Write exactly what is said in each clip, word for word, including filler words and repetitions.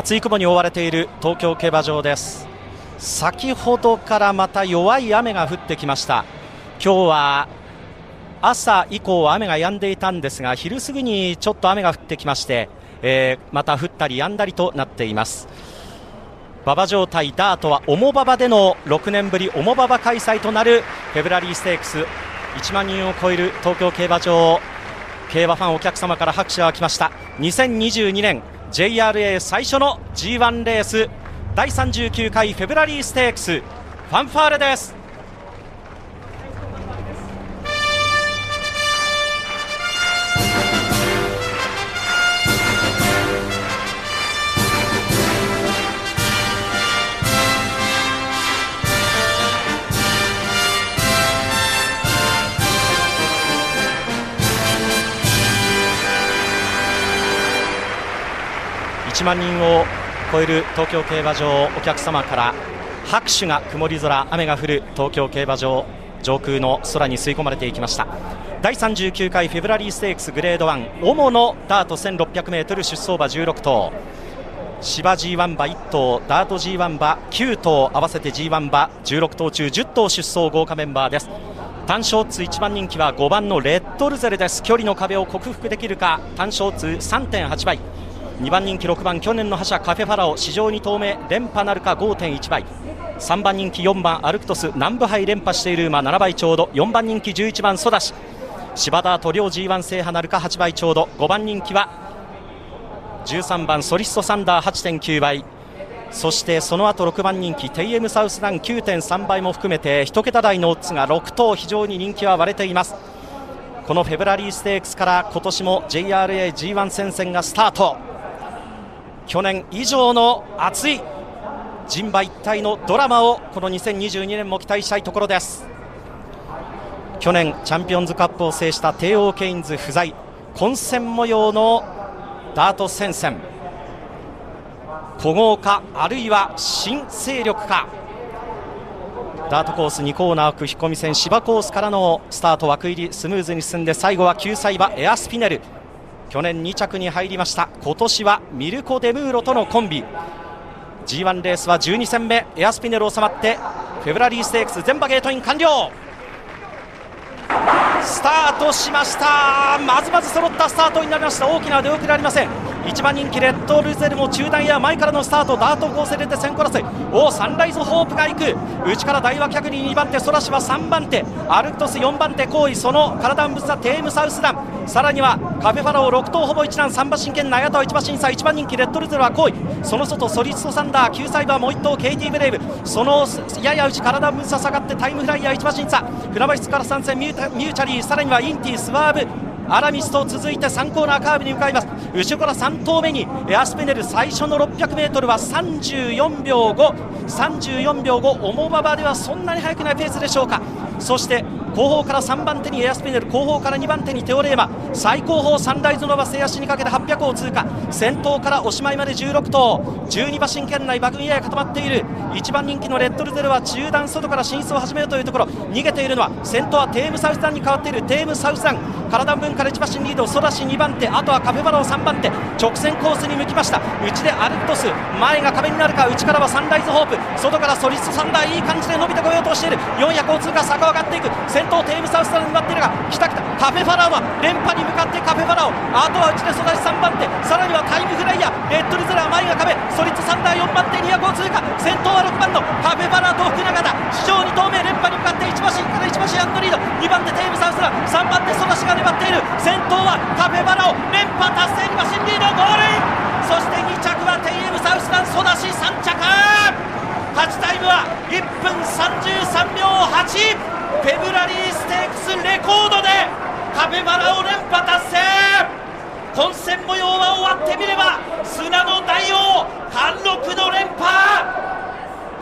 厚い雲に覆われている東京競馬場です。先ほどからまた弱い雨が降ってきました。今日は朝以降は雨が止んでいたんですが、昼過ぎにちょっと雨が降ってきまして、えー、また降ったり止んだりとなっています。馬場状態ダートは重馬場でのろくねんぶり重馬場開催となるフェブラリーステークス、いちまんにんを超える東京競馬場、競馬ファンお客様から拍手が来ました。にせんにじゅうにねん ジェイアールエー 最初の ジーワン レースだいさんじゅうきゅうかいフェブラリーステークス、ファンファーレです。いちまんにんを超える東京競馬場、お客様から拍手が、曇り空、雨が降る東京競馬場上空の空に吸い込まれていきました。だいさんじゅうきゅうかいフェブラリーステークスグレードいち、主のダート せんろっぴゃくメートル 出走馬じゅうろくとう、芝 ジーワン 馬いっとう、ダート ジーワン 馬きゅうとう、合わせて ジーワン 馬じゅうろくとう中じゅっとう出走、豪華メンバーです。単勝ツいちばんにんきはごばんのレッドルゼルです。距離の壁を克服できるか、単勝ツ さんてんはちばい、にばんにんきろくばん去年の覇者カフェファラオ、史上にとうめ連覇なるか ごてんいちばい、さんばんにんきよんばんアルクトス、南部杯連覇している馬ななばいちょうど、よんばんにんきじゅういちばんソダシ、芝ダート両 ジーワン 制覇なるかはちばいちょうど、ごばんにんきはじゅうさんばんソリストサンダー はちてんきゅうばい、そしてその後ろくばんにんきテイエムサウスダン きゅうてんさんばいも含めていちけただいのオッズがろくとう、非常に人気は割れています。このフェブラリーステークスから今年も ジェイアールエー ジーワン 戦線がスタート。去年以上の熱い人馬一体のドラマをこのにせんにじゅうにねんも期待したいところです。去年チャンピオンズカップを制した帝王ケインズ不在、混戦模様のダート戦線、古豪かあるいは新勢力か。ダートコースにコーナー奥、引っ込み線芝コースからのスタート、枠入りスムーズに進んで、最後はきゅうさい馬エアスピネル、去年にちゃくに入りました。今年はミルコ・デムーロとのコンビ、 ジーワン レースはじゅうにせんめ、エアスピネル収まってフェブラリーステークス全馬ゲートイン完了。スタートしました。まずまず揃ったスタートになりました。大きな出遅れありません。いちばんにんきレッドルゼルも中段や前からのスタート、ダートコースで出て先行らせ、おサンライズホープが行く、内から大脇役ににばんて、ソラシはさんばんて、アルクトスよんばんて、後位その体をぶつかテームサウスダン、さらにはカフェファラオろくとうほぼ一段、さんば真剣、ナヤタワいちば審査、いちばんにんきレッドルゼルは後位、その外ソリストサンダー、きゅうさい馬もういっとうケイティブレイブ、そのやや内体をぶつか下がってタイムフライヤーいちば審査、船橋から参戦ミューチャリー、さらにはインティスワーブアラミスと続いてさんコーナーカーブに向かいます。後ろからさんとうめにエアスピネル、最初の ろっぴゃくメートル はさんじゅうよんびょうご、さんじゅうよんびょうご、重馬場ではそんなに速くないペースでしょうか。そして後方からさんばんてにエアスピネル、後方からにばんてにテオレーマ、最後方サンライズノバ末足にかけてはっぴゃくを通過、先頭からおしまいまでじゅうろくとう、じゅうにば真剣内馬群やや固まっている。いちばんにんきのレッドルゼルは中段外から進出を始めるというところ、逃げているのは先頭はテームサウスダンに変わっているテームサウスダン、体分からいちば新リード、ソダシにばんて、あとはカフェバラオさんばんて、直線コースに向きました。内でアルクトス、前が壁になるか、内からはサンライズホープ、外からソリストサンダー、いい感じで伸びてこようとしている。よんひゃくを通過、坂を上がっていく、先頭テームサウスダンに向かっているが、きたきたカフェバラオは連覇に向かってカフェバラオ、あとは内でソダシさんばんて、さらにはタイムフライヤーレッドルゼラー、前が壁ソリストサンダーよんばんて、にひゃくを通過、先頭はろくばんのカフェバラオと福永だ、非常に透明、連覇に向かっていちば新からいちば新アンドリード、にばんてテームサウスダン、さんばんてソダシが粘っている。先頭はカフェバラオ、連覇達成にマシンリード、ゴールイン、そしてにちゃくはテイエムサウスダンソダシさんちゃく、勝ちタイムはいっぷんさんじゅうさんびょうはち、フェブラリーステークスレコードでカフェバラオ連覇達成。混戦模様は終わってみれば砂の大王貫禄の連覇、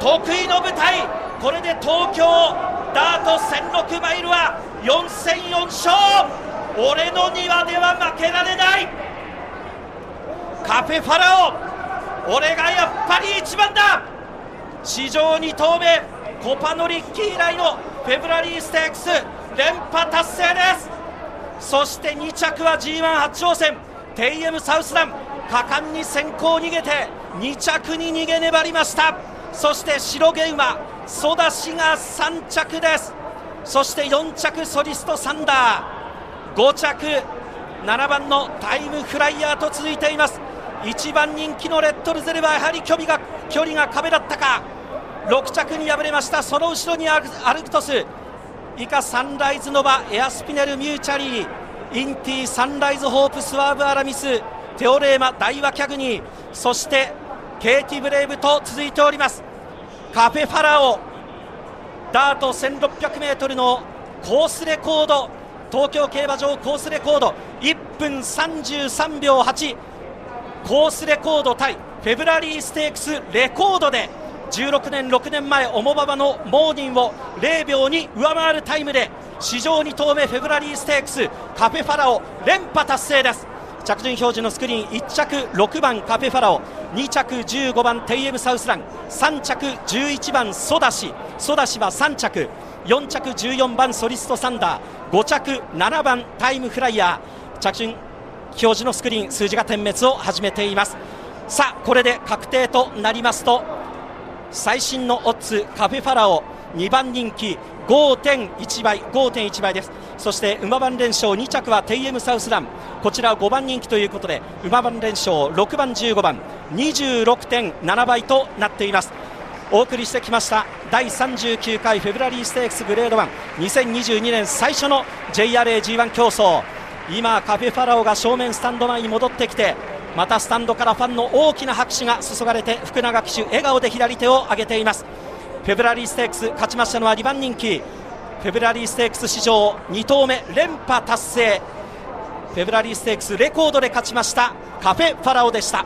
得意の舞台、これで東京ダートせんろくマイルはよん戦よん勝、俺の庭では負けられない、カフェファラオ俺がやっぱり一番だ。史上にとうめ、コパノリッキー以来のフェブラリーステークス連覇達成です。そしてにちゃくは ジーワン 初挑戦テイエムサウスダン、果敢に先行逃げてに着に逃げ粘りました。そして白毛馬ソダシがさん着です。そしてよん着ソリストサンダー、ご着ななばんのタイムフライヤーと続いています。いちばん人気のレッドルゼルはやはり距離が距離が壁だったか。ろく着に敗れました。その後ろにアルクトス以下、サンライズノバ、エアスピネル、ミューチャリー、インティ、サンライズホープ、スワーブアラミス、テオレーマ、ダイワキャグニー、そしてケイティブレイブと続いております。カフェファラオ、ダート せんろっぴゃくメートル のコースレコード、東京競馬場コースレコードいっぷんさんじゅうさんびょうはち、コースレコード対フェブラリーステークスレコードでじゅうろくねん、ろくねんまえ、オモババのモーニンをれいびょうに上回るタイムで史上に頭目フェブラリーステークスカフェファラオ連覇達成です。着順表示のスクリーン、いち着ろくばんカフェファラオ、に着じゅうごばんテイエムサウスラン、さん着じゅういちばんソダシ、ソダシはさん着、よん着じゅうよんばんソリストサンダー、ご着ななばんタイムフライヤー。着順表示のスクリーン、数字が点滅を始めています。さあこれで確定となりますと、最新のオッズカフェファラオにばん人気 ごてんいち 倍 ごてんいち 倍です。そして馬番連勝に着はテイエムサウスラン、こちらはごばん人気ということで馬番連勝ろくばんじゅうごばん にじゅうろくてんなな 倍となっています。お送りしてきました第さんじゅうきゅうかいフェブラリーステークスグレードいち、 にせんにじゅうにねん最初の ジェイアールエージーワン 競争。今カフェファラオが正面スタンド前に戻ってきて、またスタンドからファンの大きな拍手が注がれて、福永騎手笑顔で左手を上げています。フェブラリーステークス勝ちましたのはにばん人気、フェブラリーステークス史上に頭目連覇達成、フェブラリーステークスレコードで勝ちましたカフェファラオでした。